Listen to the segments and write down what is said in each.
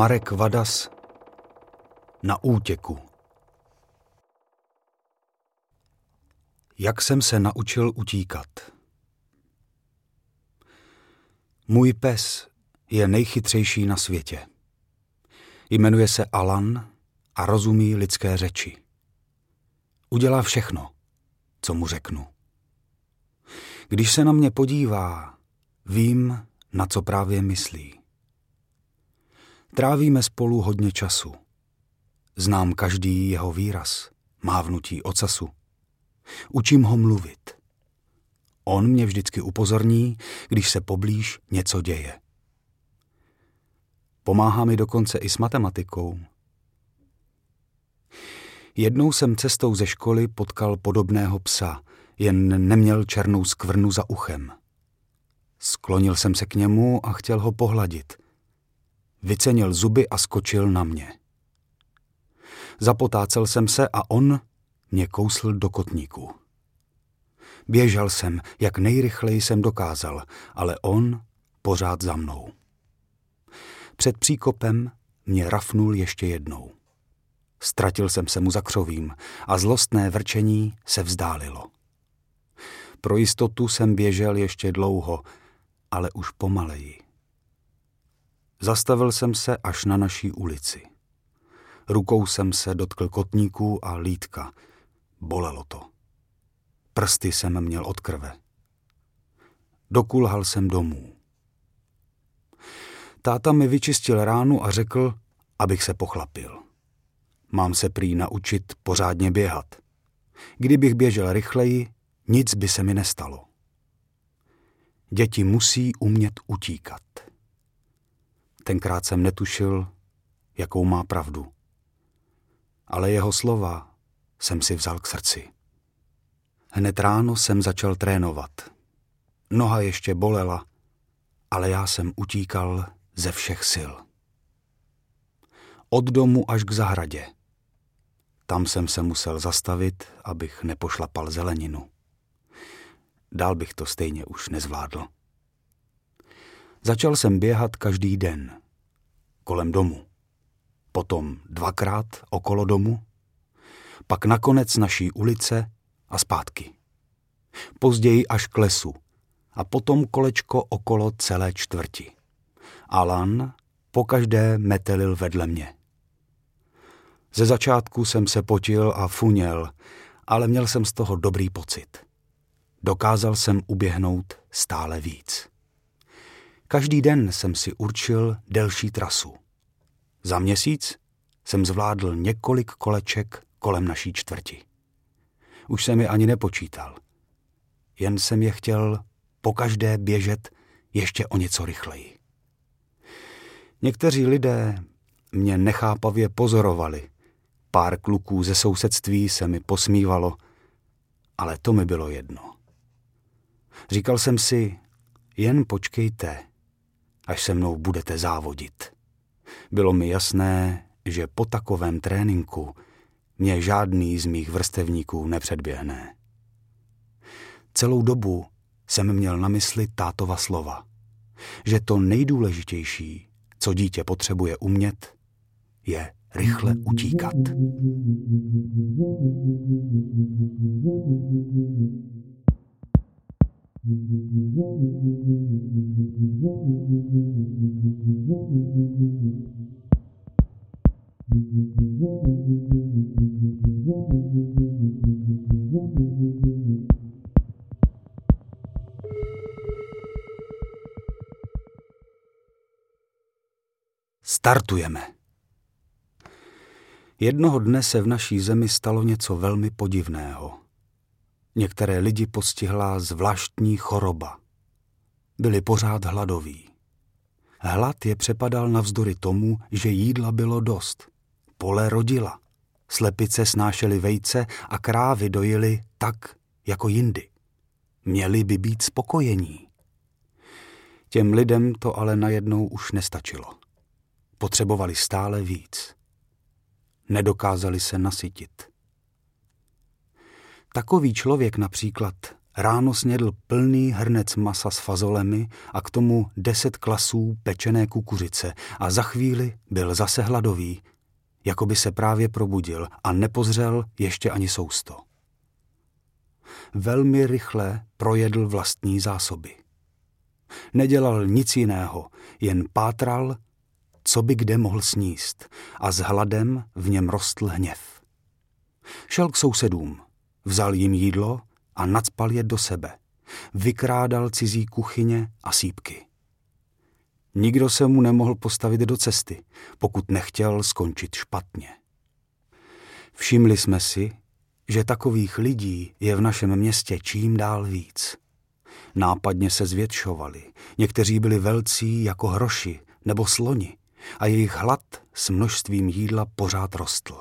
Marek Vadas na útěku. Jak jsem se naučil utíkat. Můj pes je nejchytřejší na světě. Jmenuje se Alan a rozumí lidské řeči. Udělá všechno, co mu řeknu. Když se na mě podívá, vím, na co právě myslí. Trávíme spolu hodně času. Znám každý jeho výraz, mávnutí ocasu. Učím ho mluvit. On mě vždycky upozorní, když se poblíž něco děje. Pomáhá mi dokonce i s matematikou. Jednou jsem cestou ze školy potkal podobného psa, jen neměl černou skvrnu za uchem. Sklonil jsem se k němu a chtěl ho pohladit. Vycenil zuby a skočil na mě. Zapotácel jsem se a on mě kousl do kotníku. Běžel jsem, jak nejrychleji jsem dokázal, ale on pořád za mnou. Před příkopem mě rafnul ještě jednou. Ztratil jsem se mu za křovím a zlostné vrčení se vzdálilo. Pro jistotu jsem běžel ještě dlouho, ale už pomaleji. Zastavil jsem se až na naší ulici. Rukou jsem se dotkl kotníku a lítka. Bolelo to. Prsty jsem měl od krve. Dokulhal jsem domů. Táta mi vyčistil ránu a řekl, abych se pochlapil. Mám se prý naučit pořádně běhat. Kdybych běžel rychleji, nic by se mi nestalo. Děti musí umět utíkat. Tenkrát jsem netušil, jakou má pravdu. Ale jeho slova jsem si vzal k srdci. Hned ráno jsem začal trénovat. Noha ještě bolela, ale já jsem utíkal ze všech sil. Od domu až k zahradě. Tam jsem se musel zastavit, abych nepošlapal zeleninu. Dál bych to stejně už nezvládl. Začal jsem běhat každý den. Kolem domu. Potom 2krát okolo domu. Pak nakonec naší ulice a zpátky. Později až k lesu. A potom kolečko okolo celé čtvrti. Alan pokaždé metelil vedle mě. Ze začátku jsem se potil a funěl, ale měl jsem z toho dobrý pocit. Dokázal jsem uběhnout stále víc. Každý den jsem si určil delší trasu. Za měsíc jsem zvládl několik koleček kolem naší čtvrti. Už jsem je ani nepočítal. Jen jsem je chtěl pokaždé běžet ještě o něco rychleji. Někteří lidé mě nechápavě pozorovali. Pár kluků ze sousedství se mi posmívalo, ale to mi bylo jedno. Říkal jsem si, jen počkejte, až se mnou budete závodit. Bylo mi jasné, že po takovém tréninku mě žádný z mých vrstevníků nepředběhne. Celou dobu jsem měl na mysli tátova slova, že to nejdůležitější, co dítě potřebuje umět, je rychle utíkat. Startujeme. Jednoho dne se v naší zemi stalo něco velmi podivného. Některé lidi postihla zvláštní choroba. Byli pořád hladoví. Hlad je přepadal navzdory tomu, že jídla bylo dost. Pole rodila. Slepice snášely vejce a krávy dojily tak, jako jindy. Měli by být spokojení. Těm lidem to ale najednou už nestačilo. Potřebovali stále víc. Nedokázali se nasytit. Takový člověk například Ráno snědl plný hrnec masa s fazolemi a k tomu 10 klasů pečené kukuřice a za chvíli byl zase hladový, jako by se právě probudil a nepozřel ještě ani sousto. Velmi rychle projedl vlastní zásoby. Nedělal nic jiného, jen pátral, co by kde mohl sníst, a s hladem v něm rostl hněv. Šel k sousedům, vzal jim jídlo a nacpal je do sebe. Vykrádal cizí kuchyně a sýpky. Nikdo se mu nemohl postavit do cesty, pokud nechtěl skončit špatně. Všimli jsme si, že takových lidí je v našem městě čím dál víc. Nápadně se zvětšovali, někteří byli velcí jako hroši nebo sloni a jejich hlad s množstvím jídla pořád rostl.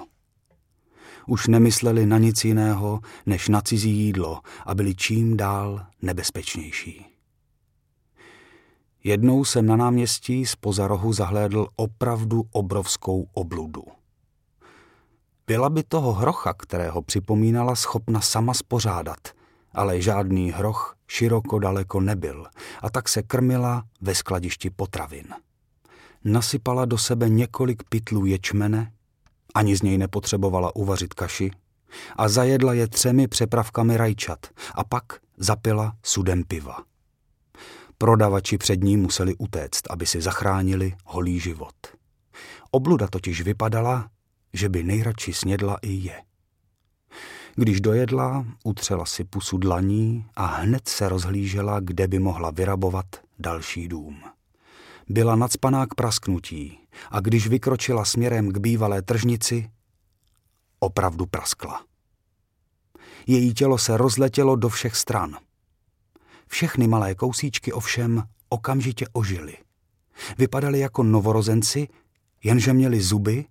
Už nemysleli na nic jiného než na cizí jídlo a byli čím dál nebezpečnější. Jednou jsem na náměstí zpoza rohu zahlédl opravdu obrovskou obludu. Byla by toho hrocha, kterého připomínala, schopna sama spořádat, ale žádný hroch široko daleko nebyl a tak se krmila ve skladišti potravin. Nasypala do sebe několik pytlů ječmene, ani z něj nepotřebovala uvařit kaši, a zajedla je 3 přepravkami rajčat a pak zapila sudem piva. Prodavači před ní museli utéct, aby si zachránili holý život. Obluda totiž vypadala, že by nejradši snědla i je. Když dojedla, utřela si pusu dlaní a hned se rozhlížela, kde by mohla vyrabovat další dům. Byla nacpaná k prasknutí a když vykročila směrem k bývalé tržnici, opravdu praskla. Její tělo se rozletělo do všech stran. Všechny malé kousíčky ovšem okamžitě ožily. Vypadaly jako novorozenci, jenže měli zuby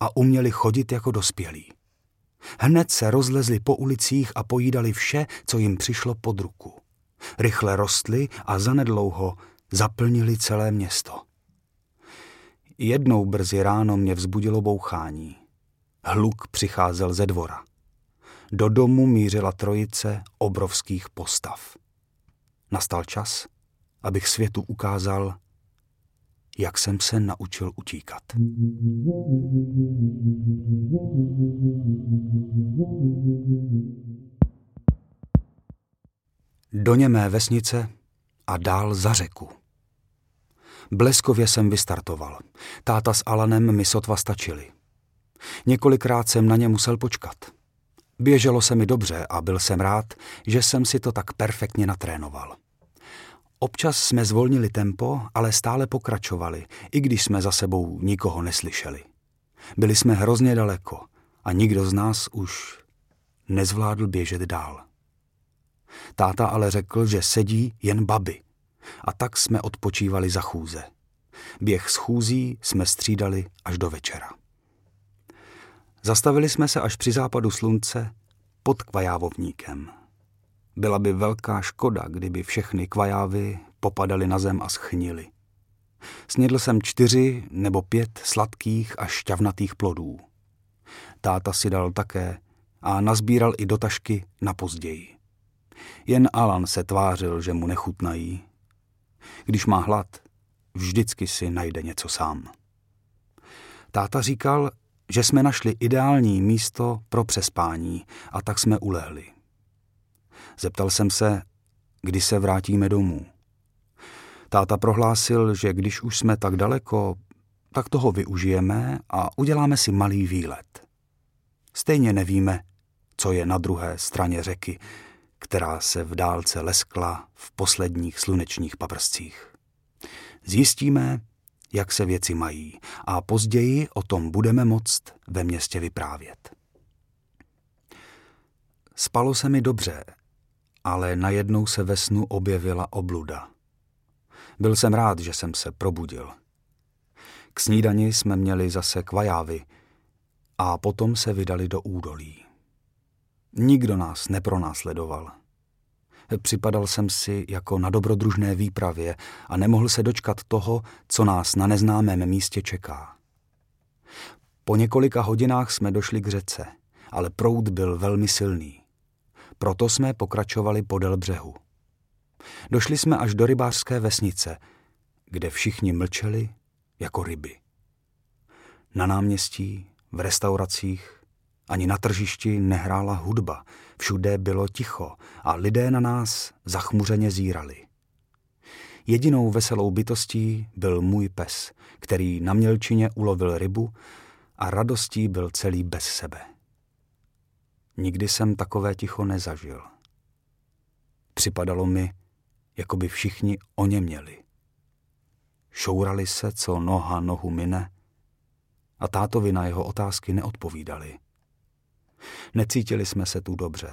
a uměli chodit jako dospělí. Hned se rozlezli po ulicích a pojídali vše, co jim přišlo pod ruku. Rychle rostli a zanedlouho zaplnili celé město. Jednou brzy ráno mě vzbudilo bouchání. Hluk přicházel ze dvora. Do domu mířila trojice obrovských postav. Nastal čas, abych světu ukázal, jak jsem se naučil utíkat. Do němé vesnice a dál za řeku. Bleskově jsem vystartoval. Táta s Alanem mi sotva stačili. Několikrát jsem na ně musel počkat. Běželo se mi dobře a byl jsem rád, že jsem si to tak perfektně natrénoval. Občas jsme zvolnili tempo, ale stále pokračovali, i když jsme za sebou nikoho neslyšeli. Byli jsme hrozně daleko a nikdo z nás už nezvládl běžet dál. Táta ale řekl, že sedí jen baby. A tak jsme odpočívali za chůze. Běh z chůzí jsme střídali až do večera. Zastavili jsme se až při západu slunce pod kvajávovníkem. Byla by velká škoda, kdyby všechny kvajávy popadaly na zem a schnily. Snědl jsem 4 nebo 5 sladkých a šťavnatých plodů. Táta si dal také a nazbíral i do tašky na později. Jen Alan se tvářil, že mu nechutnají. Když má hlad, vždycky si najde něco sám. Táta říkal, že jsme našli ideální místo pro přespání a tak jsme ulehli. Zeptal jsem se, kdy se vrátíme domů. Táta prohlásil, že když už jsme tak daleko, tak toho využijeme a uděláme si malý výlet. Stejně nevíme, co je na druhé straně řeky, která se v dálce leskla v posledních slunečních paprscích. Zjistíme, jak se věci mají, a později o tom budeme moct ve městě vyprávět. Spalo se mi dobře, ale najednou se ve snu objevila obluda. Byl jsem rád, že jsem se probudil. K snídani jsme měli zase kvajávy a potom se vydali do údolí. Nikdo nás nepronásledoval. Připadal jsem si jako na dobrodružné výpravě a nemohl se dočkat toho, co nás na neznámém místě čeká. Po několika hodinách jsme došli k řece, ale proud byl velmi silný. Proto jsme pokračovali podél břehu. Došli jsme až do rybářské vesnice, kde všichni mlčeli jako ryby. Na náměstí, v restauracích, ani na tržišti nehrála hudba, všude bylo ticho a lidé na nás zachmuřeně zírali. Jedinou veselou bytostí byl můj pes, který na mělčině ulovil rybu a radostí byl celý bez sebe. Nikdy jsem takové ticho nezažil. Připadalo mi, jako by všichni oněměli. Šourali se, co noha nohu mine, a tátovi na jeho otázky neodpovídali. Necítili jsme se tu dobře.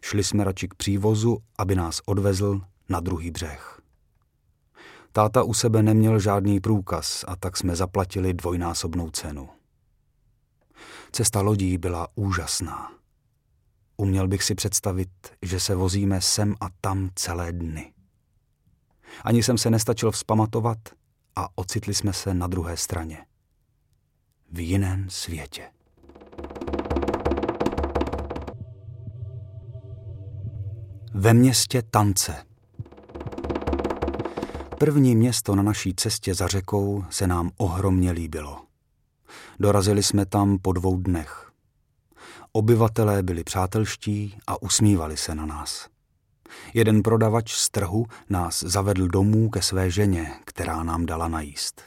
Šli jsme radši k přívozu, aby nás odvezl na druhý břeh. Táta u sebe neměl žádný průkaz a tak jsme zaplatili dvojnásobnou cenu. Cesta lodí byla úžasná. Uměl bych si představit, že se vozíme sem a tam celé dny. Ani jsem se nestačil vzpamatovat a ocitli jsme se na druhé straně. V jiném světě. Ve městě tance. První město na naší cestě za řekou se nám ohromně líbilo. Dorazili jsme tam po 2 dnech. Obyvatelé byli přátelští a usmívali se na nás. Jeden prodavač z trhu nás zavedl domů ke své ženě, která nám dala najíst.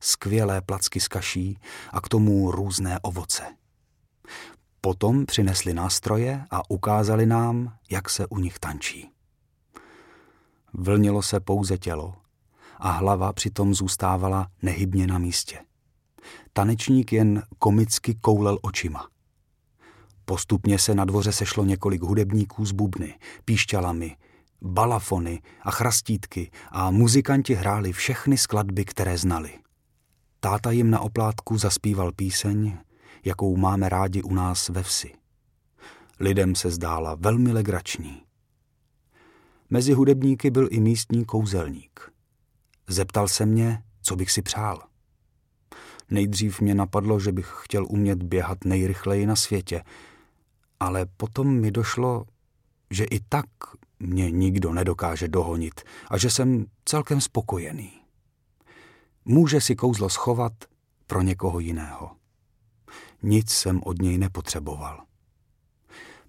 Skvělé placky z kaší a k tomu různé ovoce. Potom přinesli nástroje a ukázali nám, jak se u nich tančí. Vlnilo se pouze tělo a hlava přitom zůstávala nehybně na místě. Tanečník jen komicky koulel očima. Postupně se na dvoře sešlo několik hudebníků s bubny, píšťalami, balafony a chrastítky a muzikanti hráli všechny skladby, které znali. Táta jim na oplátku zaspíval píseň, jakou máme rádi u nás ve vsi. Lidem se zdála velmi legrační. Mezi hudebníky byl i místní kouzelník. Zeptal se mě, co bych si přál. Nejdřív mě napadlo, že bych chtěl umět běhat nejrychleji na světě, ale potom mi došlo, že i tak mě nikdo nedokáže dohonit a že jsem celkem spokojený. Může si kouzlo schovat pro někoho jiného. Nic jsem od něj nepotřeboval.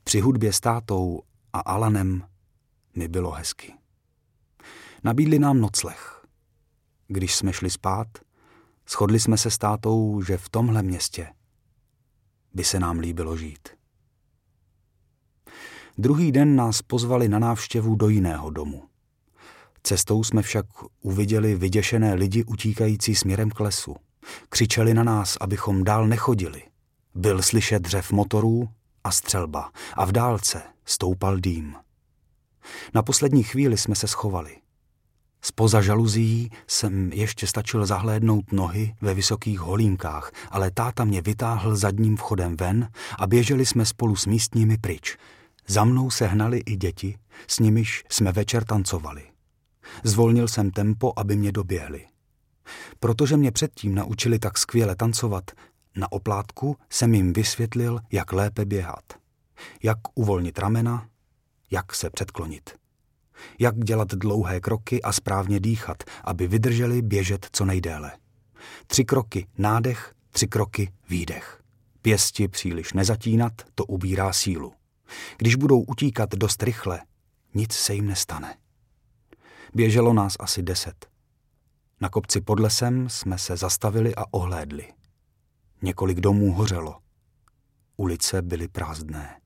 Při hudbě s tátou a Alanem mi bylo hezky. Nabídli nám nocleh. Když jsme šli spát, shodli jsme se s tátou, že v tomhle městě by se nám líbilo žít. Druhý den nás pozvali na návštěvu do jiného domu. Cestou jsme však uviděli vyděšené lidi utíkající směrem k lesu. Křičeli na nás, abychom dál nechodili. Byl slyšet řev motorů a střelba a v dálce stoupal dým. Na poslední chvíli jsme se schovali. Spoza žaluzí jsem ještě stačil zahlédnout nohy ve vysokých holínkách, ale táta mě vytáhl zadním vchodem ven a běželi jsme spolu s místními pryč. Za mnou se hnali i děti, s nimiž jsme večer tancovali. Zvolnil jsem tempo, aby mě doběhli. Protože mě předtím naučili tak skvěle tancovat, na oplátku jsem jim vysvětlil, jak lépe běhat, jak uvolnit ramena, jak se předklonit, jak dělat dlouhé kroky a správně dýchat, aby vydrželi běžet co nejdéle. 3 kroky nádech, 3 kroky výdech. Pěsti příliš nezatínat, to ubírá sílu. Když budou utíkat dost rychle, nic se jim nestane. Běželo nás asi 10. Na kopci pod lesem jsme se zastavili a ohlédli. Několik domů hořelo. Ulice byly prázdné.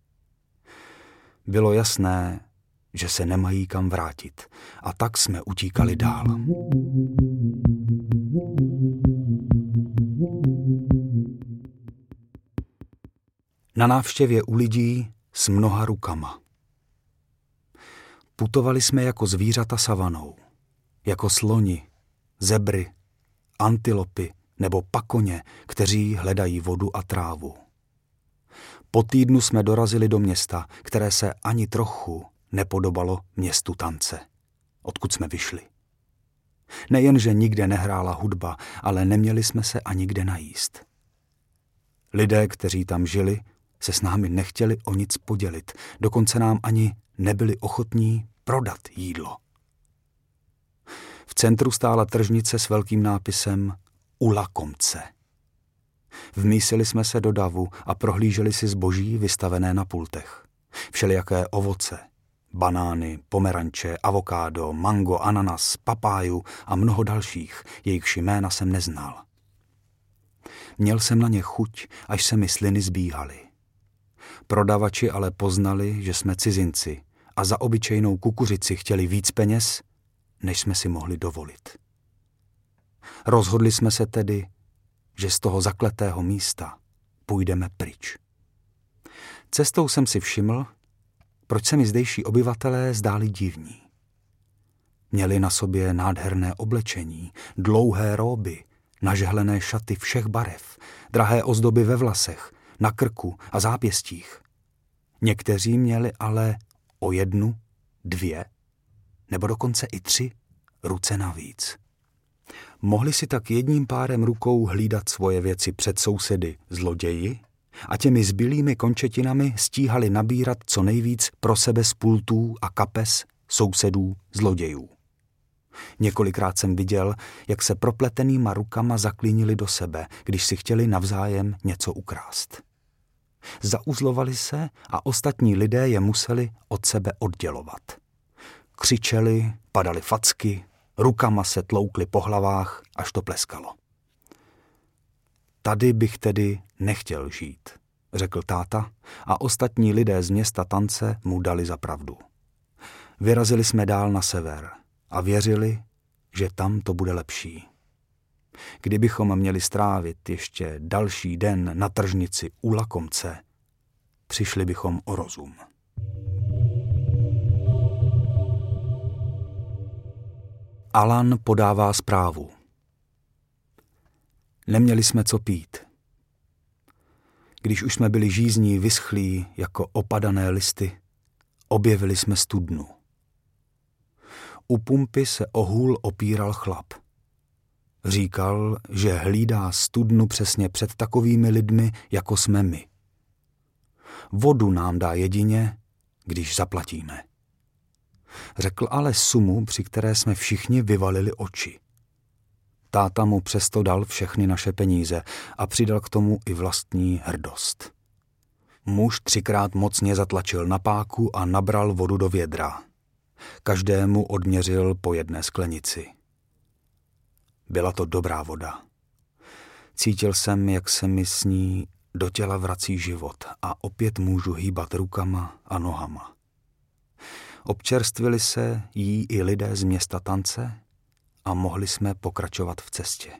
Bylo jasné, že se nemají kam vrátit, a tak jsme utíkali dál. Na návštěvě u lidí s mnoha rukama. Putovali jsme jako zvířata savanou, jako sloni, zebry, antilopy nebo pakoně, kteří hledají vodu a trávu. Po týdnu jsme dorazili do města, které se ani trochu nepodobalo městu tance, odkud jsme vyšli. Nejenže nikde nehrála hudba, ale neměli jsme se ani kde najíst. Lidé, kteří tam žili, se s námi nechtěli o nic podělit, dokonce nám ani nebyli ochotní prodat jídlo. V centru stála tržnice s velkým nápisem U lakomce. Vmísili jsme se do davu a prohlíželi si zboží vystavené na pultech. Všelijaké ovoce, banány, pomeranče, avokádo, mango, ananas, papáju a mnoho dalších, jejichž jména jsem neznal. Měl jsem na ně chuť, až se mi sliny zbíhaly. Prodavači ale poznali, že jsme cizinci a za obyčejnou kukuřici chtěli víc peněz, než jsme si mohli dovolit. Rozhodli jsme se tedy, že z toho zakletého místa půjdeme pryč. Cestou jsem si všiml, proč se mi zdejší obyvatelé zdáli divní. Měli na sobě nádherné oblečení, dlouhé róby, nažehlené šaty všech barev, drahé ozdoby ve vlasech, na krku a zápěstích. Někteří měli ale o jednu, dvě, nebo dokonce i tři ruce navíc. Mohli si tak jedním párem rukou hlídat svoje věci před sousedy zloději a těmi zbylými končetinami stíhali nabírat co nejvíc pro sebe z pultů a kapes sousedů zlodějů. Několikrát jsem viděl, jak se propletenýma rukama zaklínili do sebe, když si chtěli navzájem něco ukrást. Zauzlovali se a ostatní lidé je museli od sebe oddělovat. Křičeli, padaly facky, rukama se tloukli po hlavách, až to pleskalo. Tady bych tedy nechtěl žít, řekl táta a ostatní lidé z města tance mu dali za pravdu. Vyrazili jsme dál na sever a věřili, že tam to bude lepší. Kdybychom měli strávit ještě další den na tržnici U lakomce, přišli bychom o rozum. Alan podává zprávu. Neměli jsme co pít. Když už jsme byli žízní, vyschlí jako opadané listy, objevili jsme studnu. U pumpy se o hůl opíral chlap. Říkal, že hlídá studnu přesně před takovými lidmi, jako jsme my. Vodu nám dá jedině, když zaplatíme. Řekl ale sumu, při které jsme všichni vyvalili oči. Táta mu přesto dal všechny naše peníze a přidal k tomu i vlastní hrdost. Muž 3krát mocně zatlačil na páku a nabral vodu do vědra. Každému odměřil po jedné sklenici. Byla to dobrá voda. Cítil jsem, jak se mi s ní do těla vrací život a opět můžu hýbat rukama a nohama. Občerstvili se jí i lidé z města tance a mohli jsme pokračovat v cestě.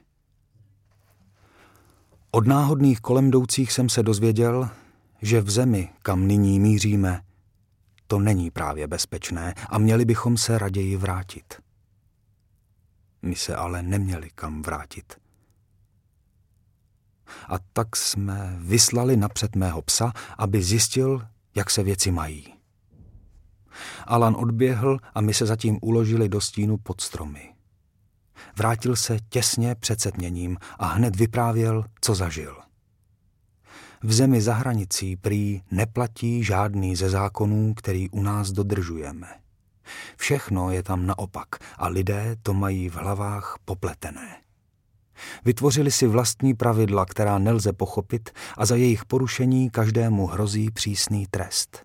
Od náhodných kolemjdoucích jsem se dozvěděl, že v zemi, kam nyní míříme, to není právě bezpečné a měli bychom se raději vrátit. My se ale neměli kam vrátit. A tak jsme vyslali napřed mého psa, aby zjistil, jak se věci mají. Alan odběhl a my se zatím uložili do stínu pod stromy. Vrátil se těsně před setměním a hned vyprávěl, co zažil. V zemi za hranicí prý neplatí žádný ze zákonů, který u nás dodržujeme. Všechno je tam naopak a lidé to mají v hlavách popletené. Vytvořili si vlastní pravidla, která nelze pochopit a za jejich porušení každému hrozí přísný trest.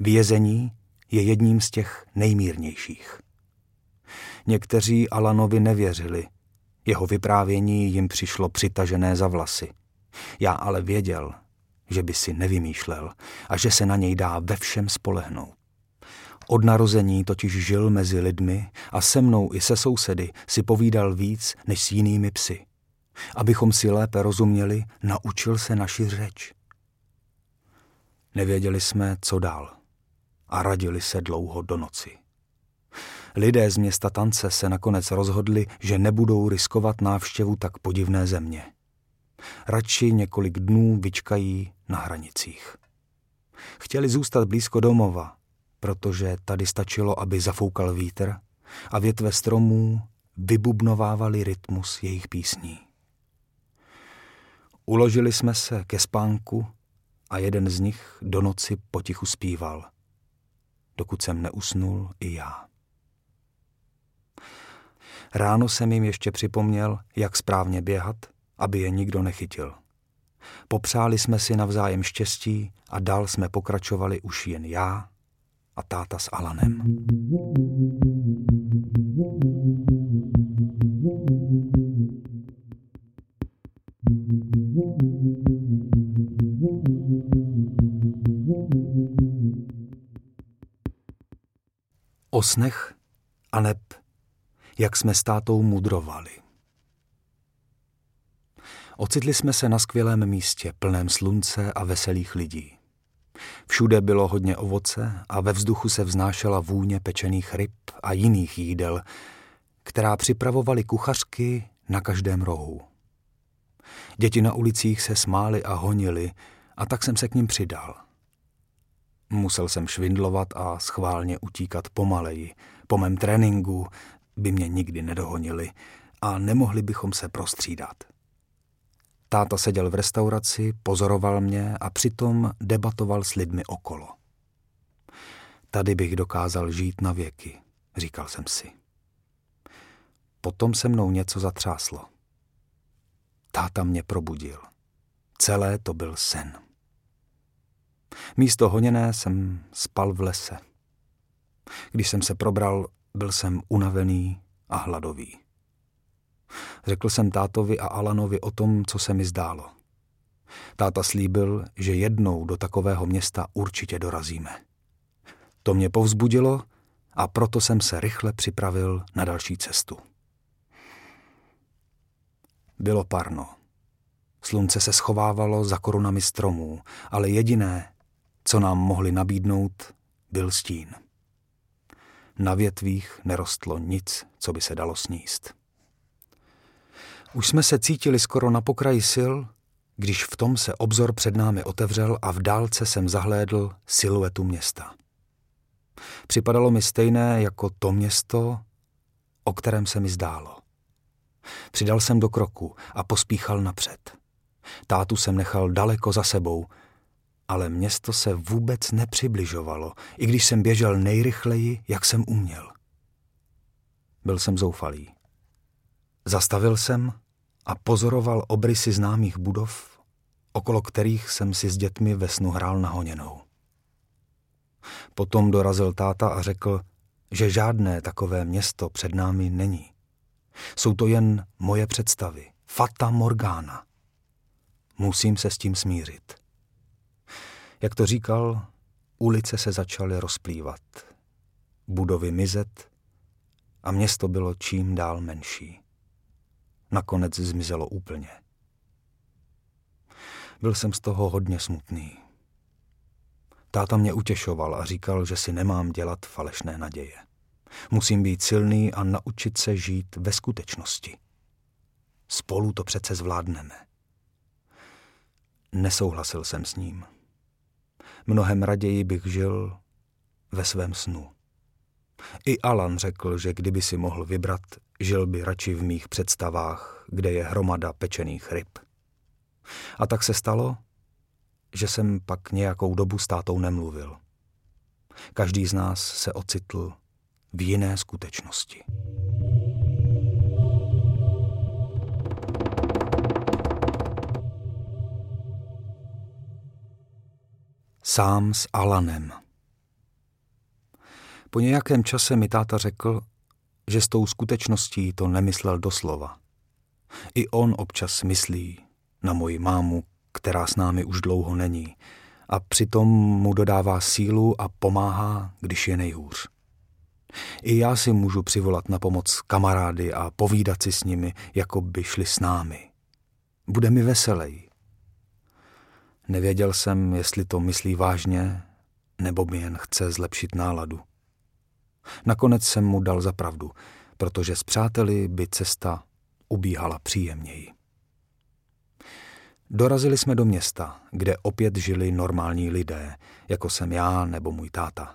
Vězení je jedním z těch nejmírnějších. Někteří Alanovi nevěřili. Jeho vyprávění jim přišlo přitažené za vlasy. Já ale věděl, že by si nevymýšlel a že se na něj dá ve všem spolehnout. Od narození totiž žil mezi lidmi a se mnou i se sousedy si povídal víc než s jinými psy. Abychom si lépe rozuměli, naučil se naši řeč. Nevěděli jsme, co dál. A radili se dlouho do noci. Lidé z města tance se nakonec rozhodli, že nebudou riskovat návštěvu tak podivné země. Radši několik dnů vyčkají na hranicích. Chtěli zůstat blízko domova, protože tady stačilo, aby zafoukal vítr a větve stromů vybubnovávaly rytmus jejich písní. Uložili jsme se ke spánku a jeden z nich do noci potichu zpíval, dokud jsem neusnul i já. Ráno jsem jim ještě připomněl, jak správně běhat, aby je nikdo nechytil. Popřáli jsme si navzájem štěstí a dál jsme pokračovali už jen já a táta s Alanem. O snech a neb, jak jsme s tátou mudrovali. Ocitli jsme se na skvělém místě, plném slunce a veselých lidí. Všude bylo hodně ovoce a ve vzduchu se vznášela vůně pečených ryb a jiných jídel, která připravovaly kuchařky na každém rohu. Děti na ulicích se smály a honily a tak jsem se k nim přidal. Musel jsem švindlovat a schválně utíkat pomaleji. Po mém tréninku by mě nikdy nedohonili a nemohli bychom se prostřídat. Táta seděl v restauraci, pozoroval mě a přitom debatoval s lidmi okolo. Tady bych dokázal žít na věky, říkal jsem si. Potom se mnou něco zatřáslo. Táta mě probudil. Celé to byl sen. Místo honěné jsem spal v lese. Když jsem se probral, byl jsem unavený a hladový. Řekl jsem tátovi a Alanovi o tom, co se mi zdálo. Táta slíbil, že jednou do takového města určitě dorazíme. To mě povzbudilo a proto jsem se rychle připravil na další cestu. Bylo parno. Slunce se schovávalo za korunami stromů, ale jediné, co nám mohli nabídnout, byl stín. Na větvích nerostlo nic, co by se dalo sníst. Už jsme se cítili skoro na pokraji sil, když v tom se obzor před námi otevřel a v dálce jsem zahlédl siluetu města. Připadalo mi stejné jako to město, o kterém se mi zdálo. Přidal jsem do kroku a pospíchal napřed. Tátu jsem nechal daleko za sebou, ale město se vůbec nepřibližovalo, i když jsem běžel nejrychleji, jak jsem uměl. Byl jsem zoufalý. Zastavil jsem a pozoroval obrysy známých budov, okolo kterých jsem si s dětmi ve snu hrál na honěnou. Potom dorazil táta a řekl, že žádné takové město před námi není. Jsou to jen moje představy. Fata Morgana. Musím se s tím smířit. Jak to říkal, ulice se začaly rozplývat, budovy mizet a město bylo čím dál menší. Nakonec zmizelo úplně. Byl jsem z toho hodně smutný. Táta mě utěšoval a říkal, že si nemám dělat falešné naděje. Musím být silný a naučit se žít ve skutečnosti. Spolu to přece zvládneme. Nesouhlasil jsem s ním. Mnohem raději bych žil ve svém snu. I Alan řekl, že kdyby si mohl vybrat, žil by radši v mých představách, kde je hromada pečených ryb. A tak se stalo, že jsem pak nějakou dobu s tátou nemluvil. Každý z nás se ocitl v jiné skutečnosti. Sám s Alanem. Po nějakém čase mi táta řekl, že s tou skutečností to nemyslel doslova. I on občas myslí na moji mámu, která s námi už dlouho není, a přitom mu dodává sílu a pomáhá, když je nejhůř. I já si můžu přivolat na pomoc kamarády a povídat si s nimi, jako by šli s námi. Bude mi veselej. Nevěděl jsem, jestli to myslí vážně, nebo mi jen chce zlepšit náladu. Nakonec jsem mu dal za pravdu, protože s přáteli by cesta ubíhala příjemněji. Dorazili jsme do města, kde opět žili normální lidé, jako jsem já nebo můj táta.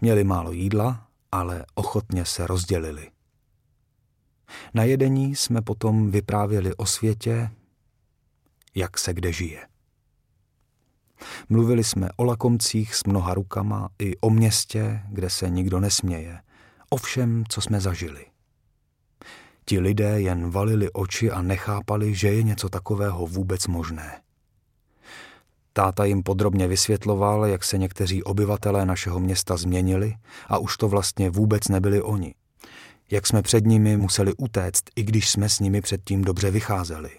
Měli málo jídla, ale ochotně se rozdělili. Na jedení jsme potom vyprávěli o světě, jak se kde žije. Mluvili jsme o lakomcích s mnoha rukama i o městě, kde se nikdo nesměje. O všem, co jsme zažili. Ti lidé jen valili oči a nechápali, že je něco takového vůbec možné. Táta jim podrobně vysvětloval, jak se někteří obyvatelé našeho města změnili a už to vlastně vůbec nebyli oni. Jak jsme před nimi museli utéct, i když jsme s nimi předtím dobře vycházeli.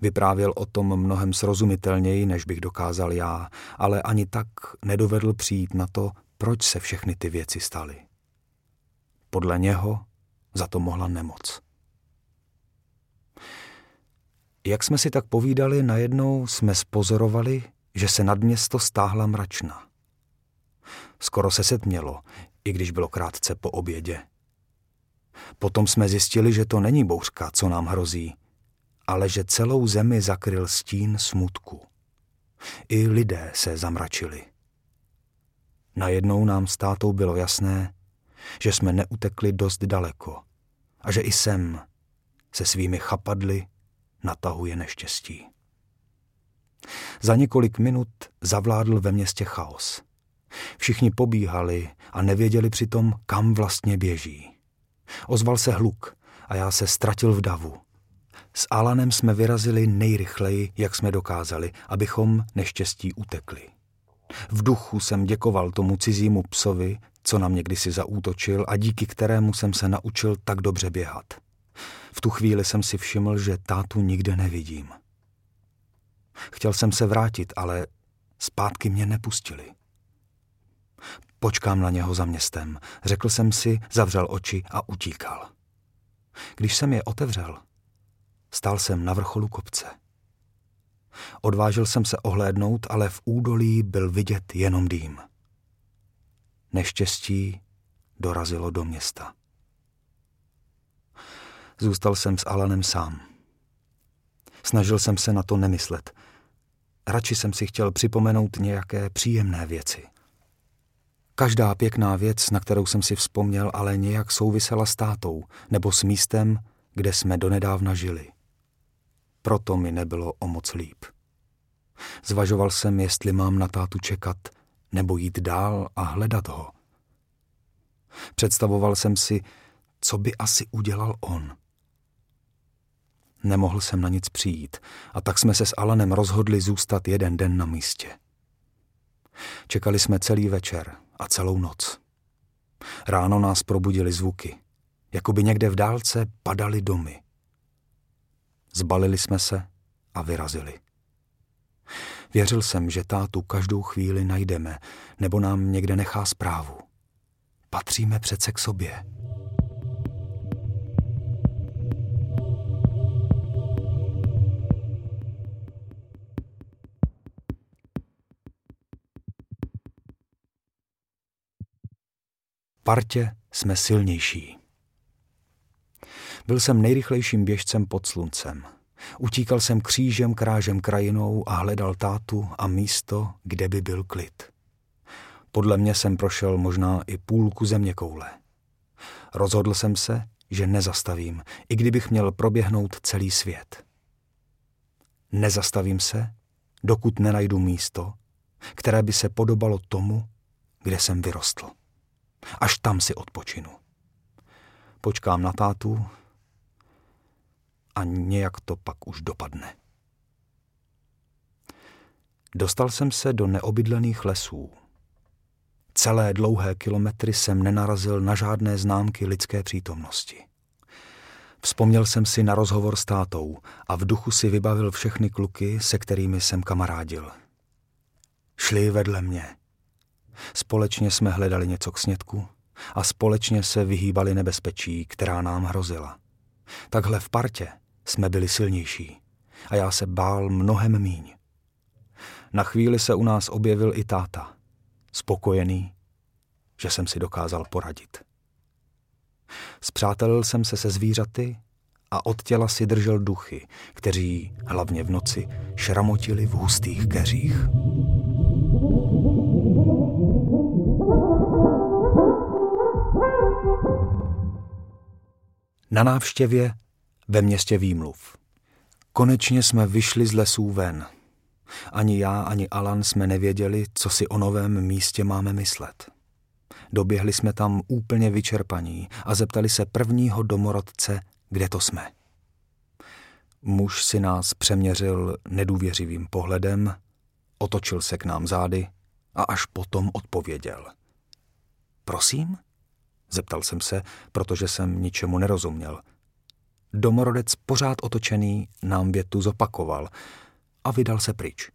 Vyprávěl o tom mnohem srozumitelněji, než bych dokázal já, ale ani tak nedovedl přijít na to, proč se všechny ty věci staly. Podle něho za to mohla nemoc. Jak jsme si tak povídali, najednou jsme spozorovali, že se nad město stáhla mračna. Skoro se setmělo, i když bylo krátce po obědě. Potom jsme zjistili, že to není bouřka, co nám hrozí, ale že celou zemi zakryl stín smutku. I lidé se zamračili. Najednou nám s tátou bylo jasné, že jsme neutekli dost daleko a že i sem se svými chapadly natahuje neštěstí. Za několik minut zavládl ve městě chaos. Všichni pobíhali a nevěděli přitom, kam vlastně běží. Ozval se hluk a já se ztratil v davu. S Alanem jsme vyrazili nejrychleji, jak jsme dokázali, abychom neštěstí utekli. V duchu jsem děkoval tomu cizímu psovi, co na mě kdysi zaútočil a díky kterému jsem se naučil tak dobře běhat. V tu chvíli jsem si všiml, že tátu nikde nevidím. Chtěl jsem se vrátit, ale zpátky mě nepustili. Počkám na něho za městem, řekl jsem si, zavřel oči a utíkal. Když jsem je otevřel, stál jsem na vrcholu kopce. Odvážil jsem se ohlédnout, ale v údolí byl vidět jenom dým. Neštěstí dorazilo do města. Zůstal jsem s Alanem sám. Snažil jsem se na to nemyslet. Radši jsem si chtěl připomenout nějaké příjemné věci. Každá pěkná věc, na kterou jsem si vzpomněl, ale nějak souvisela s tátou nebo s místem, kde jsme donedávna žili. Proto mi nebylo o moc líp. Zvažoval jsem, jestli mám na tátu čekat nebo jít dál a hledat ho. Představoval jsem si, co by asi udělal on. Nemohl jsem na nic přijít a tak jsme se s Alanem rozhodli zůstat jeden den na místě. Čekali jsme celý večer a celou noc. Ráno nás probudili zvuky, jakoby někde v dálce padaly domy. Zbalili jsme se a vyrazili. Věřil jsem, že tátu každou chvíli najdeme, nebo nám někde nechá zprávu. Patříme přece k sobě. Partě jsme silnější. Byl jsem nejrychlejším běžcem pod sluncem. Utíkal jsem křížem, krážem, krajinou a hledal tátu a místo, kde by byl klid. Podle mě jsem prošel možná i půlku zeměkoule. Rozhodl jsem se, že nezastavím, i kdybych měl proběhnout celý svět. Nezastavím se, dokud nenajdu místo, které by se podobalo tomu, kde jsem vyrostl. Až tam si odpočinu. Počkám na tátu a nějak to pak už dopadne. Dostal jsem se do neobydlených lesů. Celé dlouhé kilometry jsem nenarazil na žádné známky lidské přítomnosti. Vzpomněl jsem si na rozhovor s tátou a v duchu si vybavil všechny kluky, se kterými jsem kamarádil. Šli vedle mě. Společně jsme hledali něco k snědku a společně se vyhýbali nebezpečí, která nám hrozila. Takhle v partě jsme byli silnější a já se bál mnohem míň. Na chvíli se u nás objevil i táta, spokojený, že jsem si dokázal poradit. Spřátelil jsem se se zvířaty a od těla si držel duchy, kteří, hlavně v noci, šramotili v hustých keřích. Na návštěvě ve městě výmluv. Konečně jsme vyšli z lesů ven. Ani já, ani Alan jsme nevěděli, co si o novém místě máme myslet. Doběhli jsme tam úplně vyčerpaní a zeptali se prvního domorodce, kde to jsme. Muž si nás přeměřil nedůvěřivým pohledem, otočil se k nám zády a až potom odpověděl. Prosím? Zeptal jsem se, protože jsem ničemu nerozuměl. Domorodec pořád otočený nám větu zopakoval a vydal se pryč.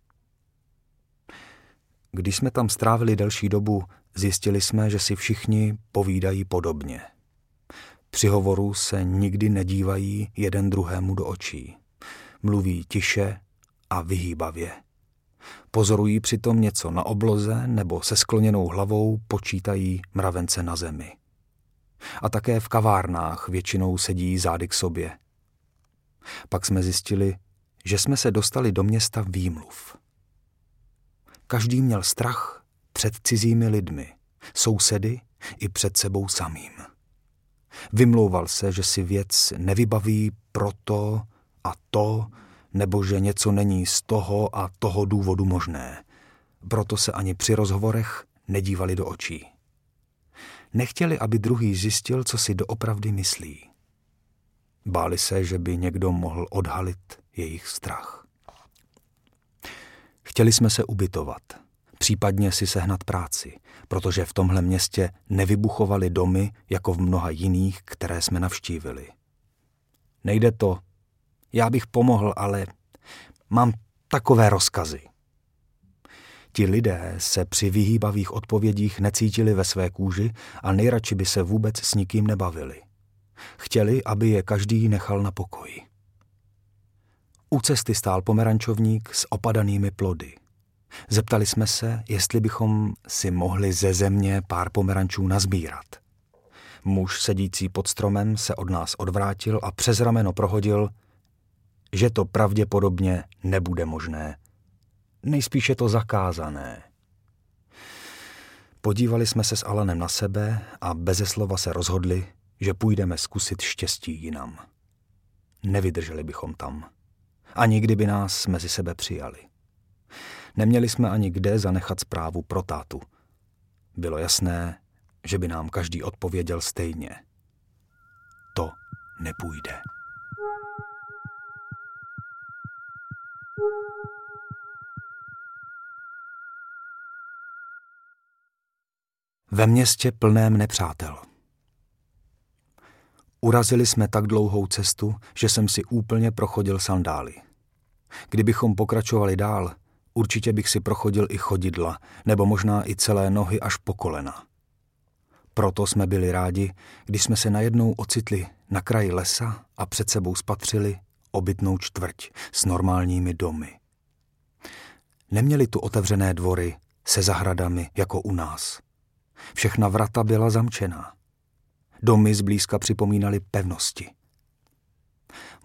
Když jsme tam strávili delší dobu, zjistili jsme, že si všichni povídají podobně. Při hovoru se nikdy nedívají jeden druhému do očí. Mluví tiše a vyhýbavě. Pozorují přitom něco na obloze nebo se skloněnou hlavou počítají mravence na zemi. A také v kavárnách většinou sedí zády k sobě. Pak jsme zjistili, že jsme se dostali do města výmluv. Každý měl strach před cizími lidmi, sousedy i před sebou samým. Vymlouval se, že si věc nevybaví proto a to, nebo že něco není z toho a toho důvodu možné. Proto se ani při rozhovorech nedívali do očí. Nechtěli, aby druhý zjistil, co si doopravdy myslí. Báli se, že by někdo mohl odhalit jejich strach. Chtěli jsme se ubytovat, případně si sehnat práci, protože v tomhle městě nevybuchovaly domy, jako v mnoha jiných, které jsme navštívili. Nejde to. Já bych pomohl, ale mám takové rozkazy. Ti lidé se při vyhýbavých odpovědích necítili ve své kůži a nejradši by se vůbec s nikým nebavili. Chtěli, aby je každý nechal na pokoji. U cesty stál pomerančovník s opadanými plody. Zeptali jsme se, jestli bychom si mohli ze země pár pomerančů nazbírat. Muž sedící pod stromem se od nás odvrátil a přes rameno prohodil, že to pravděpodobně nebude možné. Nejspíše to zakázané. Podívali jsme se s Alanem na sebe a beze slova se rozhodli, že půjdeme zkusit štěstí jinam. Nevydrželi bychom tam. Ani kdyby nás mezi sebe přijali. Neměli jsme ani kde zanechat zprávu pro tátu. Bylo jasné, že by nám každý odpověděl stejně. To nepůjde. Ve městě plném nepřátel. Urazili jsme tak dlouhou cestu, že jsem si úplně prochodil sandály. Kdybychom pokračovali dál, určitě bych si prochodil i chodidla, nebo možná i celé nohy až po kolena. Proto jsme byli rádi, když jsme se najednou ocitli na kraji lesa a před sebou spatřili obytnou čtvrť s normálními domy. Neměli tu otevřené dvory se zahradami jako u nás. Všechna vrata byla zamčená. Domy zblízka připomínaly pevnosti.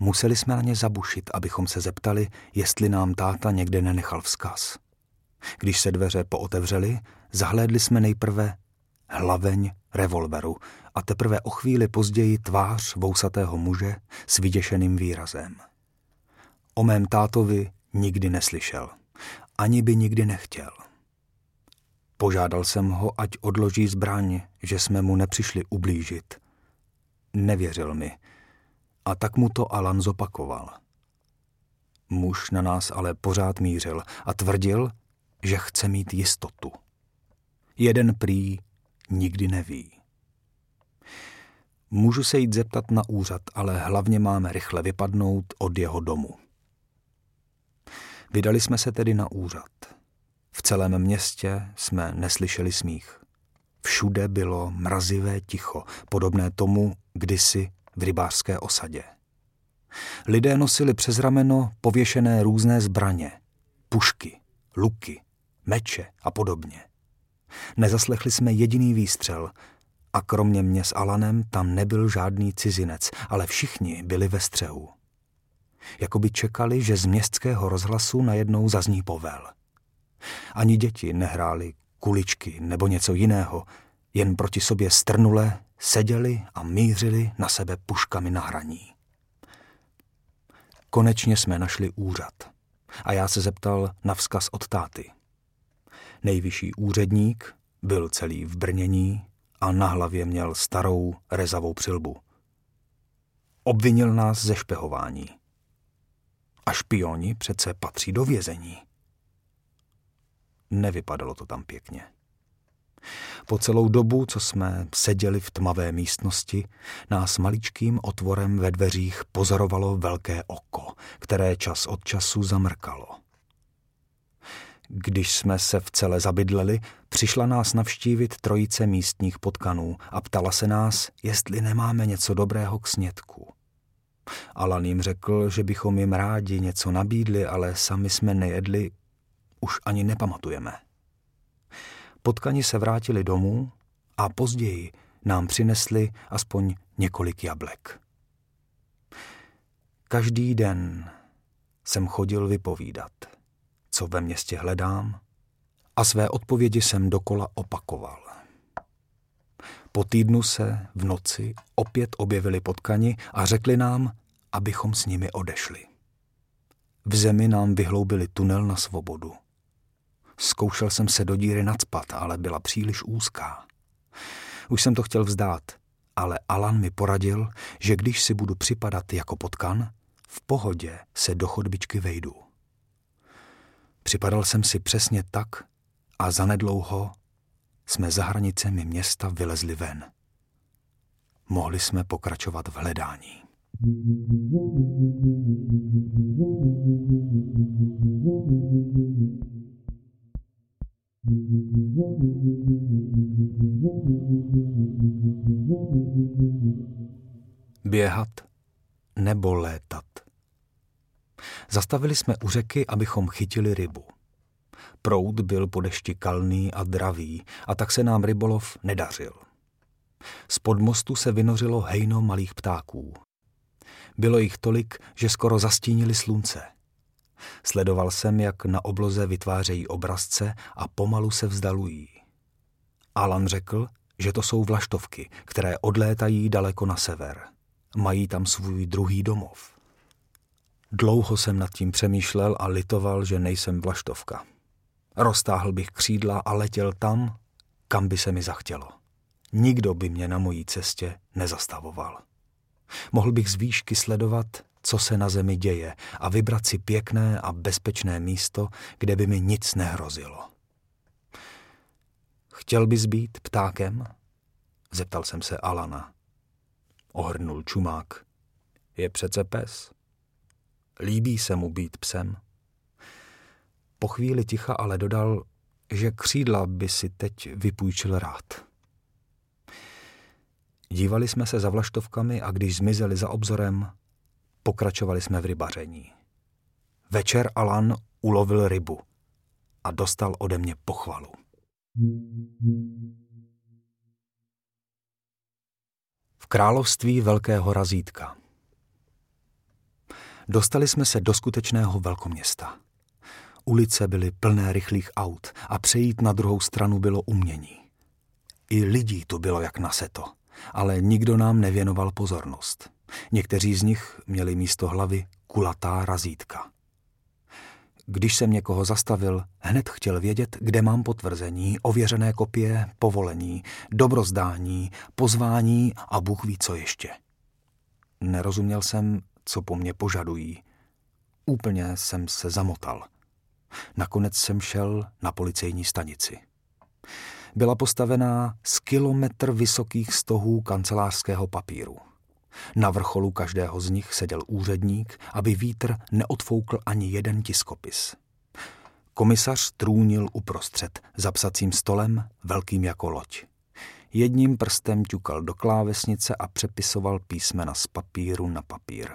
Museli jsme na ně zabušit, abychom se zeptali, jestli nám táta někde nenechal vzkaz. Když se dveře pootevřely, zahlédli jsme nejprve hlaveň revolveru a teprve o chvíli později tvář vousatého muže s vyděšeným výrazem. O mém tátovi nikdy neslyšel, ani by nikdy nechtěl. Požádal jsem ho, ať odloží zbraň, že jsme mu nepřišli ublížit. Nevěřil mi. A tak mu to Alan zopakoval. Muž na nás ale pořád mířil a tvrdil, že chce mít jistotu. Jeden prý nikdy neví. Můžu se jít zeptat na úřad, ale hlavně máme rychle vypadnout od jeho domu. Vydali jsme se tedy na úřad. V celém městě jsme neslyšeli smích. Všude bylo mrazivé ticho, podobné tomu kdysi v rybářské osadě. Lidé nosili přes rameno pověšené různé zbraně, pušky, luky, meče a podobně. Nezaslechli jsme jediný výstřel a kromě mě s Alanem tam nebyl žádný cizinec, ale všichni byli ve střehu. Jakoby čekali, že z městského rozhlasu najednou zazní povel. Ani děti nehrály kuličky nebo něco jiného, jen proti sobě strnule seděli a mířili na sebe puškami na hraní. Konečně jsme našli úřad. a já se zeptal na vzkaz od táty. Nejvyšší úředník byl celý v brnění a na hlavě měl starou rezavou přilbu. Obvinil nás ze špehování. A špioni přece patří do vězení. Nevypadalo to tam pěkně. Po celou dobu, co jsme seděli v tmavé místnosti, nás maličkým otvorem ve dveřích pozorovalo velké oko, které čas od času zamrkalo. Když jsme se v cele zabydleli, přišla nás navštívit trojice místních potkanů a ptala se nás, jestli nemáme něco dobrého k snědku. Alan jim řekl, že bychom jim rádi něco nabídli, ale sami jsme nejedli, už ani nepamatujeme. Potkani se vrátili domů a později nám přinesli aspoň několik jablek. Každý den jsem chodil vypovídat, co ve městě hledám, a své odpovědi jsem dokola opakoval. Po týdnu se v noci opět objevili potkani a řekli nám, abychom s nimi odešli. V zemi nám vyhloubili tunel na svobodu. Zkoušel jsem se do díry nacpat, ale byla příliš úzká. Už jsem to chtěl vzdát, ale Alan mi poradil, že když si budu připadat jako potkan, v pohodě se do chodbičky vejdu. Připadal jsem si přesně tak a zanedlouho jsme za hranicemi města vylezli ven. Mohli jsme pokračovat v hledání. Běhat nebo létat. Zastavili jsme u řeky, abychom chytili rybu. Proud byl po dešti kalný a dravý a tak se nám rybolov nedařil. Spod mostu se vynořilo hejno malých ptáků. Bylo jich tolik, že skoro zastínili slunce. Sledoval jsem, jak na obloze vytvářejí obrazce a pomalu se vzdalují. Alan řekl, že to jsou vlaštovky, které odlétají daleko na sever. Mají tam svůj druhý domov. Dlouho jsem nad tím přemýšlel a litoval, že nejsem vlaštovka. Roztáhl bych křídla a letěl tam, kam by se mi zachtělo. Nikdo by mě na mojí cestě nezastavoval. Mohl bych z výšky sledovat, co se na zemi děje, a vybrat si pěkné a bezpečné místo, kde by mi nic nehrozilo. Chtěl bys být ptákem? Zeptal jsem se Alana. Ohrnul čumák. Je přece pes. Líbí se mu být psem. Po chvíli ticha ale dodal, že křídla by si teď vypůjčil rád. Dívali jsme se za vlaštovkami a když zmizeli za obzorem, pokračovali jsme v rybaření. Večer Alan ulovil rybu a dostal ode mě pochvalu. V království velkého razítka. Dostali jsme se do skutečného velkoměsta. Ulice byly plné rychlých aut a přejít na druhou stranu bylo umění. I lidí tu bylo jak na seto, ale nikdo nám nevěnoval pozornost. Někteří z nich měli místo hlavy kulatá razítka. Když jsem někoho zastavil, hned chtěl vědět, kde mám potvrzení, ověřené kopie, povolení, dobrozdání, pozvání a Bůh ví co ještě. Nerozuměl jsem, co po mně požadují. Úplně jsem se zamotal. Nakonec jsem šel na policejní stanici. Byla postavená z kilometr vysokých stohů kancelářského papíru. Na vrcholu každého z nich seděl úředník, aby vítr neodfoukl ani jeden tiskopis. Komisař trůnil uprostřed, za psacím stolem, velkým jako loď. Jedním prstem ťukal do klávesnice a přepisoval písmena z papíru na papír.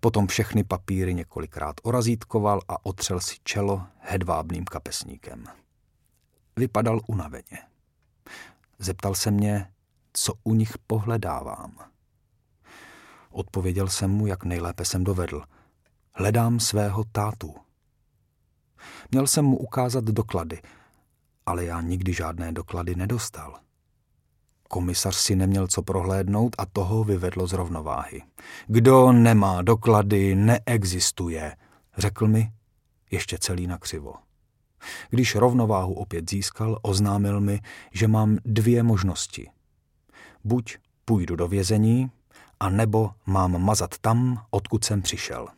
Potom všechny papíry několikrát orazítkoval a otřel si čelo hedvábným kapesníkem. Vypadal unaveně. Zeptal se mě, co u nich pohledávám. Odpověděl jsem mu, jak nejlépe jsem dovedl. Hledám svého tátu. Měl jsem mu ukázat doklady, ale já nikdy žádné doklady nedostal. Komisař si neměl co prohlédnout a toho vyvedlo z rovnováhy. Kdo nemá doklady, neexistuje, řekl mi, ještě celý nakřivo. Když rovnováhu opět získal, oznámil mi, že mám dvě možnosti. Buď půjdu do vězení, anebo mám mazat tam, odkud jsem přišel.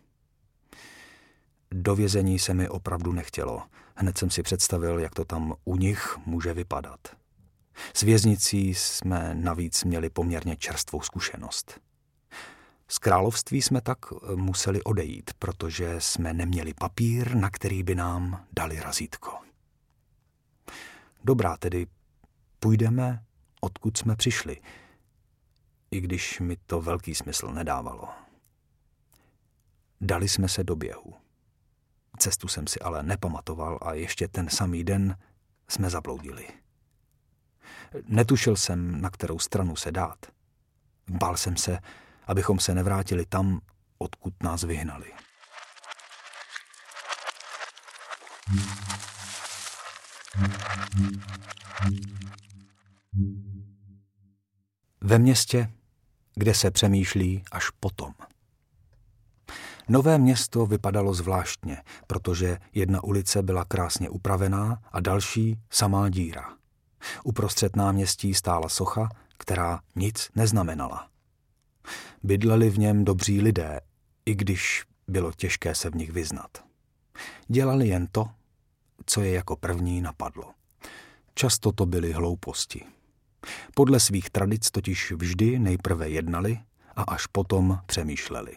Do vězení se mi opravdu nechtělo. Hned jsem si představil, jak to tam u nich může vypadat. S věznicí jsme navíc měli poměrně čerstvou zkušenost. Z království jsme tak museli odejít, protože jsme neměli papír, na který by nám dali razítko. Dobrá, tedy půjdeme, odkud jsme přišli, i když mi to velký smysl nedávalo. Dali jsme se do běhu. Cestu jsem si ale nepamatoval a ještě ten samý den jsme zabloudili. Netušil jsem, na kterou stranu se dát. Bál jsem se, abychom se nevrátili tam, odkud nás vyhnali. Ve městě, kde se přemýšlí až potom. Nové město vypadalo zvláštně, protože jedna ulice byla krásně upravená a další samá díra. Uprostřed náměstí stála socha, která nic neznamenala. Bydleli v něm dobří lidé, i když bylo těžké se v nich vyznat. Dělali jen to, co je jako první napadlo. Často to byly hlouposti. Podle svých tradic totiž vždy nejprve jednali a až potom přemýšleli.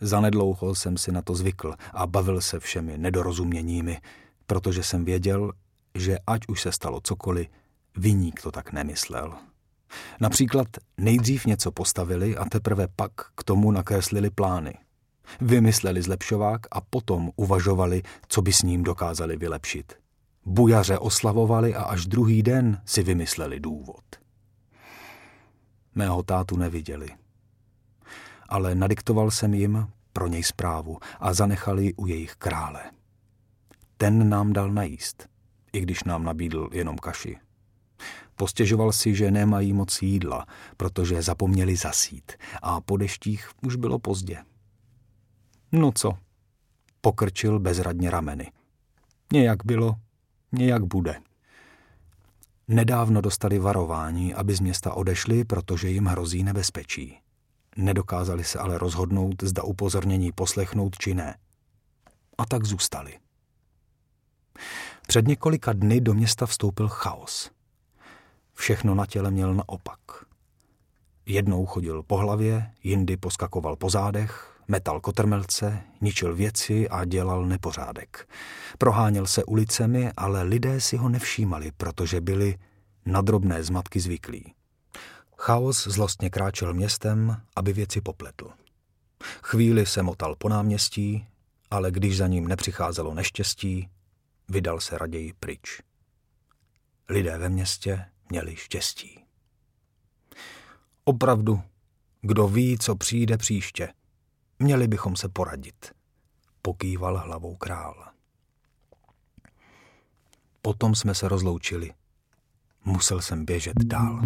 Zanedlouho jsem si na to zvykl a bavil se všemi nedorozuměními, protože jsem věděl, že ať už se stalo cokoliv, viník to tak nemyslel. Například nejdřív něco postavili a teprve pak k tomu nakreslili plány. Vymysleli zlepšovák a potom uvažovali, co by s ním dokázali vylepšit. Bujaře oslavovali a až druhý den si vymysleli důvod. Mého tátu neviděli, ale nadiktoval jsem jim pro něj zprávu a zanechal ji u jejich krále. Ten nám dal najíst, i když nám nabídl jenom kaši. Postěžoval si, že nemají moc jídla, protože zapomněli zasít a po deštích už bylo pozdě. No co? Pokrčil bezradně rameny. Nějak bylo, nějak bude. Nedávno dostali varování, aby z města odešli, protože jim hrozí nebezpečí. Nedokázali se ale rozhodnout, zda upozornění poslechnout či ne. A tak zůstali. Před několika dny do města vstoupil chaos. Všechno na těle měl naopak. Jednou chodil po hlavě, jindy poskakoval po zádech, metal kotrmelce, ničil věci a dělal nepořádek. Proháněl se ulicemi, ale lidé si ho nevšímali, protože byli na drobné zmatky zvyklí. Chaos zlostně kráčel městem, aby věci popletl. Chvíli se motal po náměstí, ale když za ním nepřicházelo neštěstí, vydal se raději pryč. Lidé ve městě měli štěstí. Opravdu, kdo ví, co přijde příště, měli bychom se poradit, pokýval hlavou král. Potom jsme se rozloučili. Musel jsem běžet dál.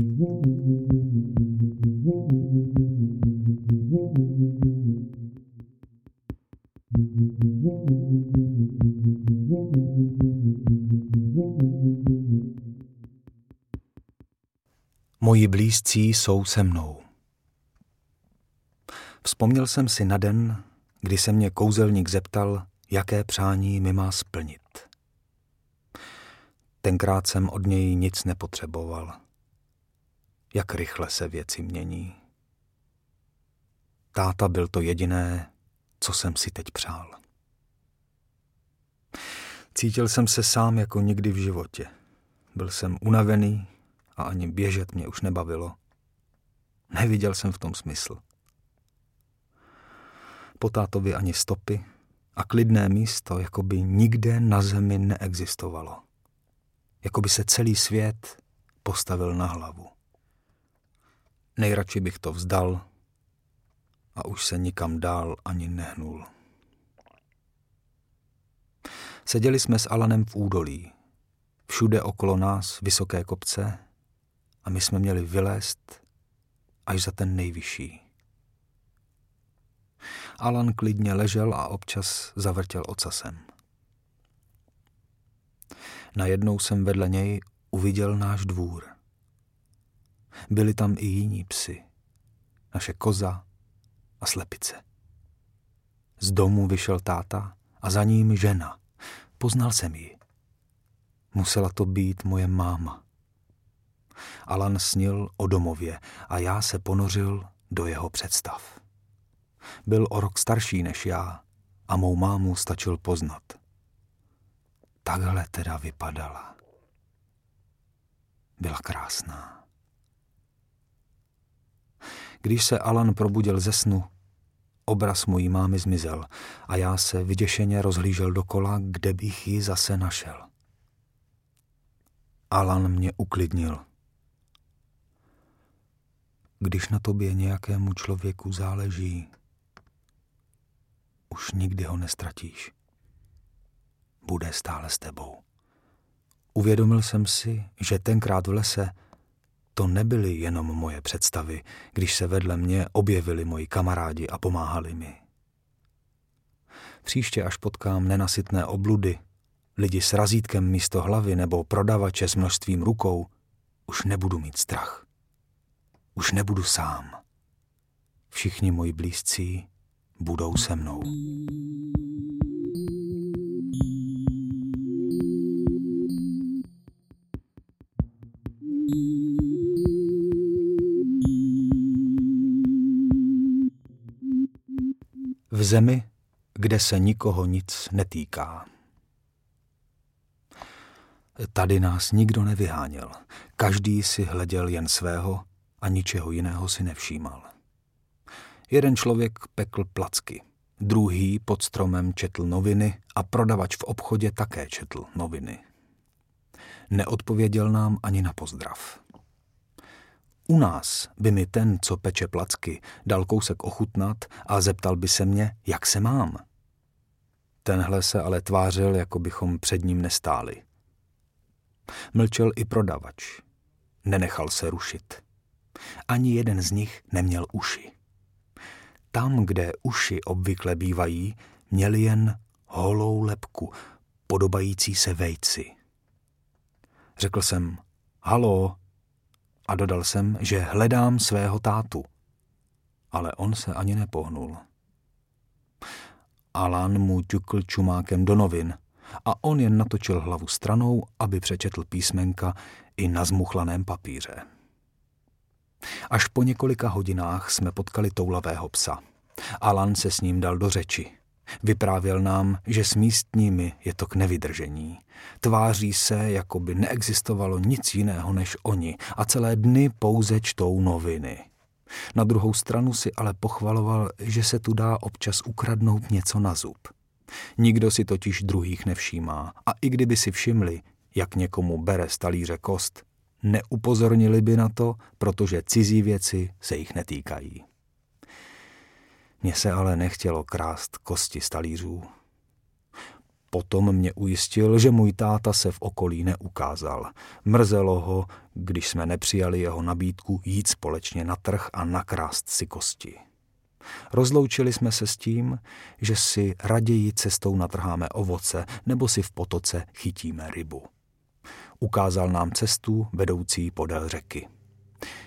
Moji blízcí jsou se mnou. Vzpomněl jsem si na den, kdy se mě kouzelník zeptal, jaké přání mi má splnit. Tenkrát jsem od něj nic nepotřeboval. Jak rychle se věci mění. Táta byl to jediné, co jsem si teď přál. Cítil jsem se sám jako nikdy v životě. Byl jsem unavený a ani běžet mě už nebavilo. Neviděl jsem v tom smysl. Po tátovi ani stopy a klidné místo, jako by nikde na zemi neexistovalo. Jako by se celý svět postavil na hlavu. Nejradši bych to vzdal a už se nikam dál ani nehnul. Seděli jsme s Alanem v údolí. Všude okolo nás vysoké kopce a my jsme měli vylézt až za ten nejvyšší. Alan klidně ležel a občas zavrtěl ocasem. Najednou jsem vedle něj uviděl náš dvůr. Byli tam i jiní psi, naše koza a slepice. Z domu vyšel táta a za ním žena. Poznal jsem ji. Musela to být moje máma. Alan snil o domově a já se ponořil do jeho představ. Byl o rok starší než já a mou mámu stačil poznat. Takhle teda vypadala. Byla krásná. Když se Alan probudil ze snu, obraz mojí mámy zmizel a já se vyděšeně rozhlížel dokola, kde bych ji zase našel. Alan mě uklidnil. Když na tobě nějakému člověku záleží, už nikdy ho nestratíš. Bude stále s tebou. Uvědomil jsem si, že tenkrát v lese to nebyly jenom moje představy, když se vedle mě objevili moji kamarádi a pomáhali mi. Příště, až potkám nenasytné obludy, lidi s razítkem místo hlavy nebo prodavače s množstvím rukou, už nebudu mít strach. Už nebudu sám. Všichni moji blízcí budou se mnou. V zemi, kde se nikoho nic netýká. Tady nás nikdo nevyháněl. Každý si hleděl jen svého a ničeho jiného si nevšímal. Jeden člověk pekl placky, druhý pod stromem četl noviny a prodavač v obchodě také četl noviny. Neodpověděl nám ani na pozdrav. U nás by mi ten, co peče placky, dal kousek ochutnat a zeptal by se mě, jak se mám. Tenhle se ale tvářil, jako bychom před ním nestáli. Mlčel i prodavač. Nenechal se rušit. Ani jeden z nich neměl uši. Tam, kde uši obvykle bývají, měli jen holou lebku, podobající se vejci. Řekl jsem, haló, a dodal jsem, že hledám svého tátu. Ale on se ani nepohnul. Alan mu ťukl čumákem do novin a on jen natočil hlavu stranou, aby přečetl písmenka i na zmuchlaném papíře. Až po několika hodinách jsme potkali toulavého psa. Alan se s ním dal do řeči. Vyprávěl nám, že s místními je to k nevydržení. Tváří se, jako by neexistovalo nic jiného než oni a celé dny pouze čtou noviny. Na druhou stranu si ale pochvaloval, že se tu dá občas ukradnout něco na zub. Nikdo si totiž druhých nevšímá a i kdyby si všimli, jak někomu bere z talíře kost, neupozornili by na to, protože cizí věci se jich netýkají. Mně se ale nechtělo krást kosti z talířů. Potom mě ujistil, že můj táta se v okolí neukázal. Mrzelo ho, když jsme nepřijali jeho nabídku jít společně na trh a nakrást si kosti. Rozloučili jsme se s tím, že si raději cestou natrháme ovoce nebo si v potoce chytíme rybu. Ukázal nám cestu vedoucí podél řeky.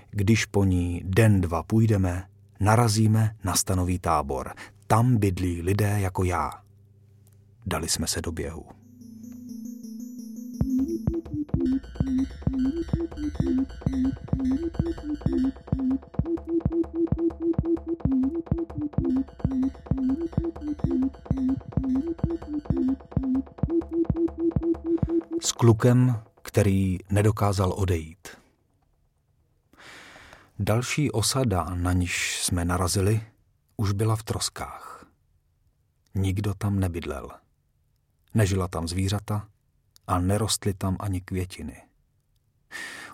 Když po ní den dva půjdeme, narazíme na stanový tábor. Tam bydlí lidé jako já. Dali jsme se do běhu. S klukem, který nedokázal odejít. Další osada, na níž jsme narazili, už byla v troskách. Nikdo tam nebydlel. Nežila tam zvířata a nerostly tam ani květiny.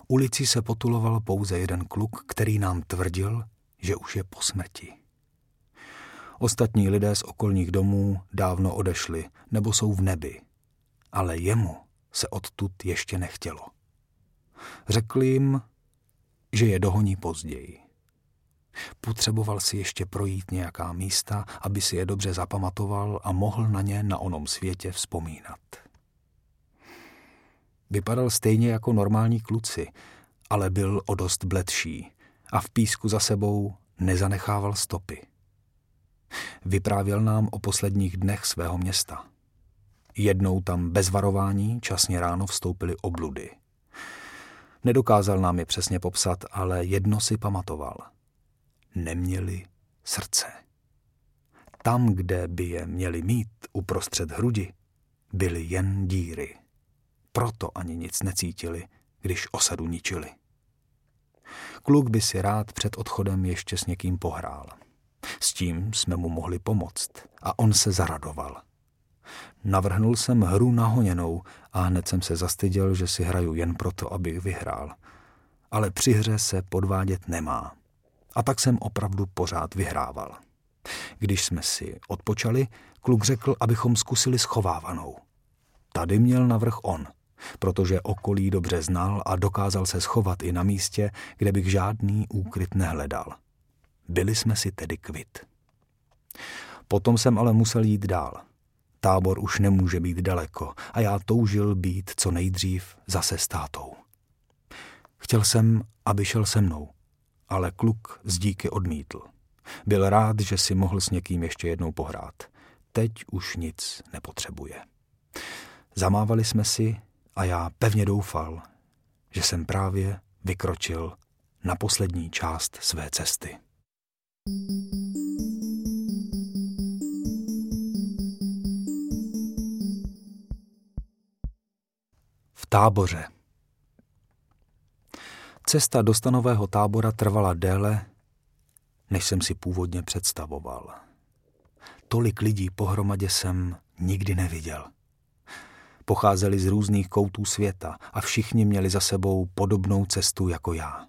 Ulicí se potuloval pouze jeden kluk, který nám tvrdil, že už je po smrti. Ostatní lidé z okolních domů dávno odešli nebo jsou v nebi, ale jemu se odtud ještě nechtělo. Řekl jim, že je dohoní později. Potřeboval si ještě projít nějaká místa, aby si je dobře zapamatoval a mohl na ně na onom světě vzpomínat. Vypadal stejně jako normální kluci, ale byl o dost bledší a v písku za sebou nezanechával stopy. Vyprávěl nám o posledních dnech svého města. Jednou tam bez varování časně ráno vstoupily obludy. Nedokázal nám je přesně popsat, ale jedno si pamatoval. Neměli srdce. Tam, kde by je měli mít, uprostřed hrudi, byly jen díry. Proto ani nic necítili, když osadu ničili. Kluk by si rád před odchodem ještě s někým pohrál. S tím jsme mu mohli pomoct a on se zaradoval. Navrhnul jsem hru na honěnou a hned jsem se zastyděl, že si hraju jen proto, abych vyhrál. Ale při hře se podvádět nemá. A tak jsem opravdu pořád vyhrával. Když jsme si odpočali, kluk řekl, abychom zkusili schovávanou. Tady měl navrch on, protože okolí dobře znal a dokázal se schovat i na místě, kde bych žádný úkryt nehledal. Byli jsme si tedy kvit. Potom jsem ale musel jít dál. Tábor už nemůže být daleko a já toužil být co nejdřív zase s tátou. Chtěl jsem, aby šel se mnou, ale kluk zdíky odmítl. Byl rád, že si mohl s někým ještě jednou pohrát. Teď už nic nepotřebuje. Zamávali jsme si a já pevně doufal, že jsem právě vykročil na poslední část své cesty. V táboře. Cesta do stanového tábora trvala déle, než jsem si původně představoval. Tolik lidí pohromadě jsem nikdy neviděl. Pocházeli z různých koutů světa a všichni měli za sebou podobnou cestu jako já.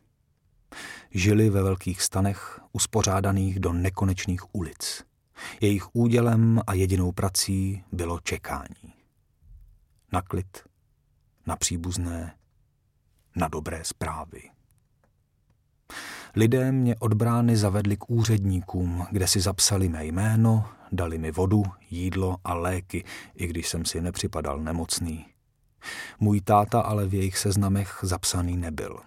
Žili ve velkých stanech, uspořádaných do nekonečných ulic. Jejich údělem a jedinou prací bylo čekání. Na klid, na příbuzné, na dobré zprávy. Lidé mě od brány zavedli k úředníkům, kde si zapsali mé jméno, dali mi vodu, jídlo a léky, i když jsem si nepřipadal nemocný. Můj táta ale v jejich seznamech zapsaný nebyl.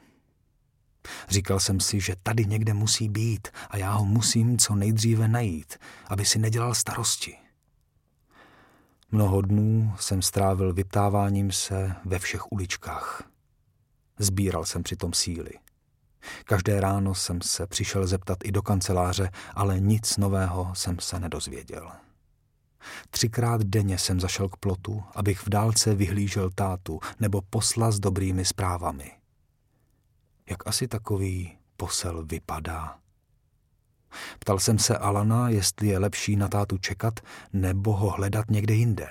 Říkal jsem si, že tady někde musí být a já ho musím co nejdříve najít, aby si nedělal starosti. Mnoho dnů jsem strávil vyptáváním se ve všech uličkách. Sbíral jsem přitom síly. Každé ráno jsem se přišel zeptat i do kanceláře, ale nic nového jsem se nedozvěděl. 3krát denně jsem zašel k plotu, abych v dálce vyhlížel tátu nebo posla s dobrými zprávami. Jak asi takový posel vypadá? Ptal jsem se Alana, jestli je lepší na tátu čekat nebo ho hledat někde jinde.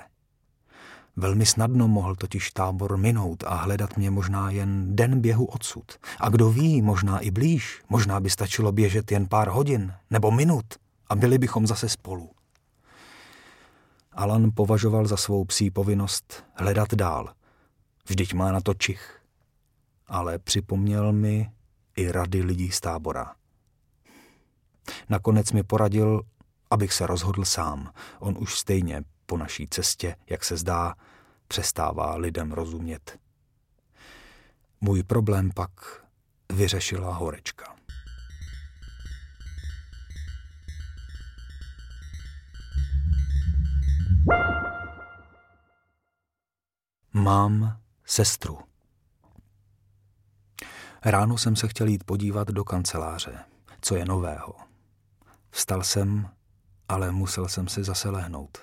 Velmi snadno mohl totiž tábor minout a hledat mě možná jen den běhu odsud. A kdo ví, možná i blíž, možná by stačilo běžet jen pár hodin nebo minut a byli bychom zase spolu. Alan považoval za svou psí povinnost hledat dál. Vždyť má na to čich. Ale připomněl mi i rady lidí z tábora. Nakonec mi poradil, abych se rozhodl sám. On už stejně po naší cestě, jak se zdá, přestává lidem rozumět. Můj problém pak vyřešila horečka. Mám sestru. Ráno jsem se chtěl jít podívat do kanceláře, co je nového. Vstal jsem, ale musel jsem si zase lehnout.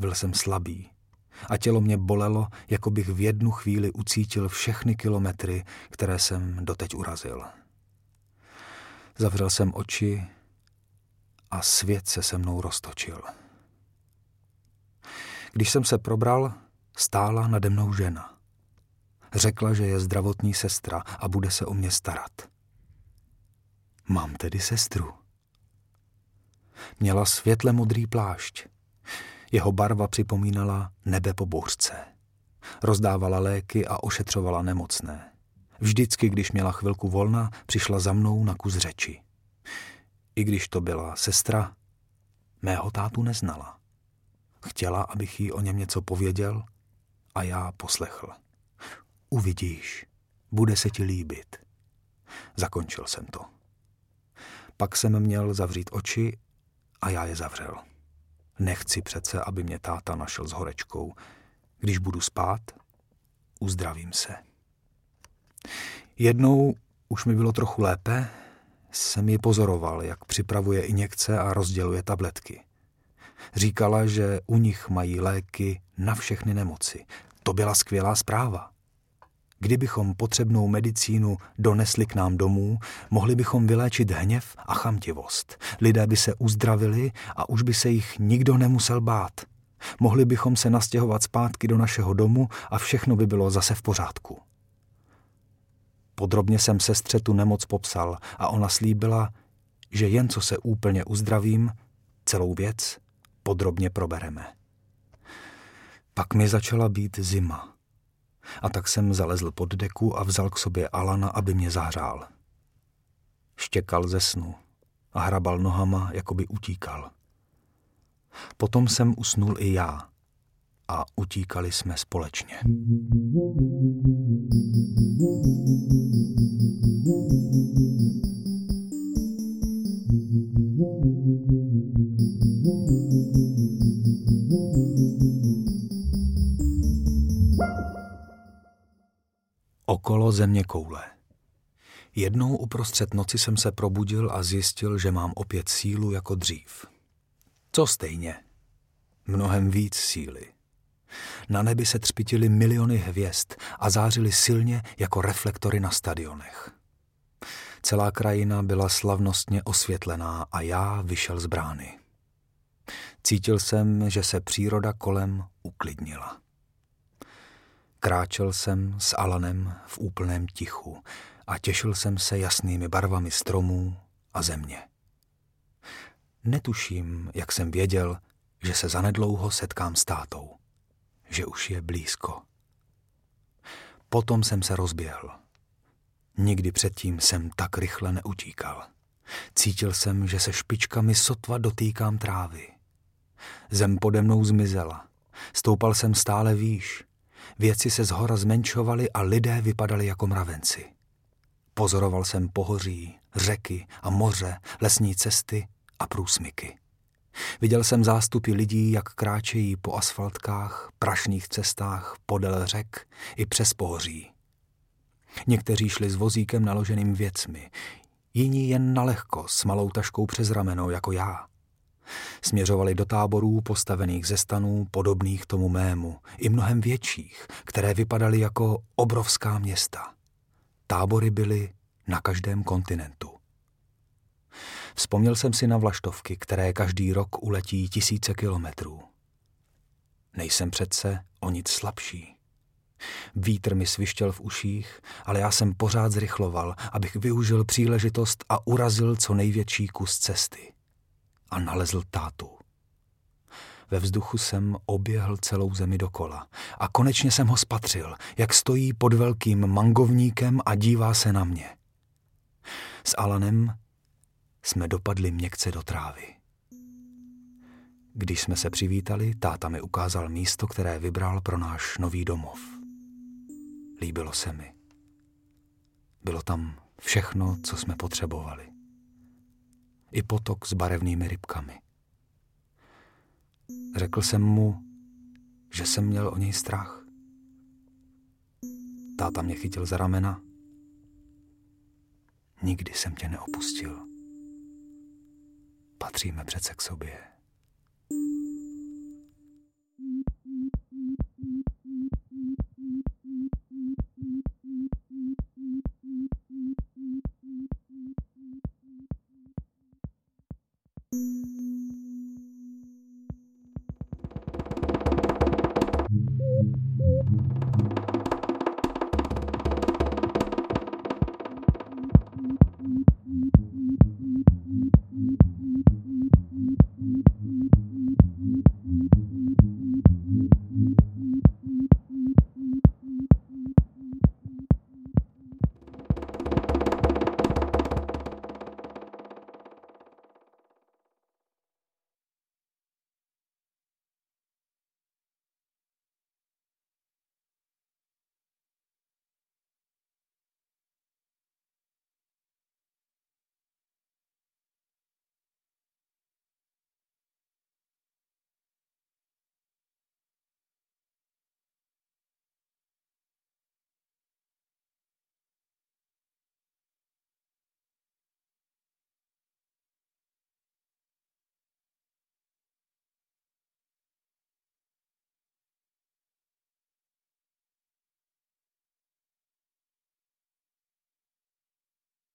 Byl jsem slabý a tělo mě bolelo, jako bych v jednu chvíli ucítil všechny kilometry, které jsem doteď urazil. Zavřel jsem oči a svět se se mnou roztočil. Když jsem se probral, stála nade mnou žena. Řekla, že je zdravotní sestra a bude se o mě starat. Mám tedy sestru. Měla světle modrý plášť. Jeho barva připomínala nebe po bouřce. Rozdávala léky a ošetřovala nemocné. Vždycky, když měla chvilku volna, přišla za mnou na kus řeči. I když to byla sestra, mého tátu neznala. Chtěla, abych jí o něm něco pověděl a já poslechl. Uvidíš, bude se ti líbit. Zakončil jsem to. Pak jsem měl zavřít oči a já je zavřel. Nechci přece, aby mě táta našel s horečkou. Když budu spát, uzdravím se. Jednou, už mi bylo trochu lépe, jsem ji pozoroval, jak připravuje injekce a rozděluje tabletky. Říkala, že u nich mají léky na všechny nemoci. To byla skvělá zpráva. Kdybychom potřebnou medicínu donesli k nám domů, mohli bychom vyléčit hněv a chamtivost. Lidé by se uzdravili a už by se jich nikdo nemusel bát. Mohli bychom se nastěhovat zpátky do našeho domu a všechno by bylo zase v pořádku. Podrobně jsem sestře tu nemoc popsal a ona slíbila, že jen co se úplně uzdravím, celou věc podrobně probereme. Pak mi začala být zima. A tak jsem zalezl pod deku a vzal k sobě Alana, aby mě zahřál. Štěkal ze snu a hrabal nohama, jako by utíkal. Potom jsem usnul i já a utíkali jsme společně. Okolo země koule. Jednou uprostřed noci jsem se probudil a zjistil, že mám opět sílu jako dřív. Co stejně? Mnohem víc síly. Na nebi se třpitily miliony hvězd a zářily silně jako reflektory na stadionech. Celá krajina byla slavnostně osvětlená a já vyšel z brány. Cítil jsem, že se příroda kolem uklidnila. Kráčel jsem s Alanem v úplném tichu a těšil jsem se jasnými barvami stromů a země. Netuším, jak jsem věděl, že se zanedlouho setkám s tátou, že už je blízko. Potom jsem se rozběhl. Nikdy předtím jsem tak rychle neutíkal. Cítil jsem, že se špičkami sotva dotýkám trávy. Zem pode mnou zmizela. Stoupal jsem stále výš. Věci se zhora zmenšovaly a lidé vypadali jako mravenci. Pozoroval jsem pohoří, řeky a moře, lesní cesty a průsmyky. Viděl jsem zástupy lidí, jak kráčejí po asfaltkách, prašných cestách, podél řek i přes pohoří. Někteří šli s vozíkem naloženým věcmi, jiní jen nalehko s malou taškou přes rameno jako já. Směřovali do táborů postavených ze stanů podobných tomu mému, i mnohem větších, které vypadaly jako obrovská města. Tábory byly na každém kontinentu. Vzpomněl jsem si na vlaštovky, které každý rok uletí tisíce kilometrů. Nejsem přece o nic slabší. Vítr mi svištěl v uších, ale já jsem pořád zrychloval, abych využil příležitost a urazil co největší kus cesty. A nalezl tátu. Ve vzduchu jsem oběhl celou zemi dokola a konečně jsem ho spatřil, jak stojí pod velkým mangovníkem a dívá se na mě. S Alanem jsme dopadli měkce do trávy. Když jsme se přivítali, táta mi ukázal místo, které vybral pro náš nový domov. Líbilo se mi. Bylo tam všechno, co jsme potřebovali. I potok s barevnými rybkami. Řekl jsem mu, že jsem měl o něj strach. Táta mě chytil za ramena. Nikdy jsem tě neopustil. Patříme přece k sobě.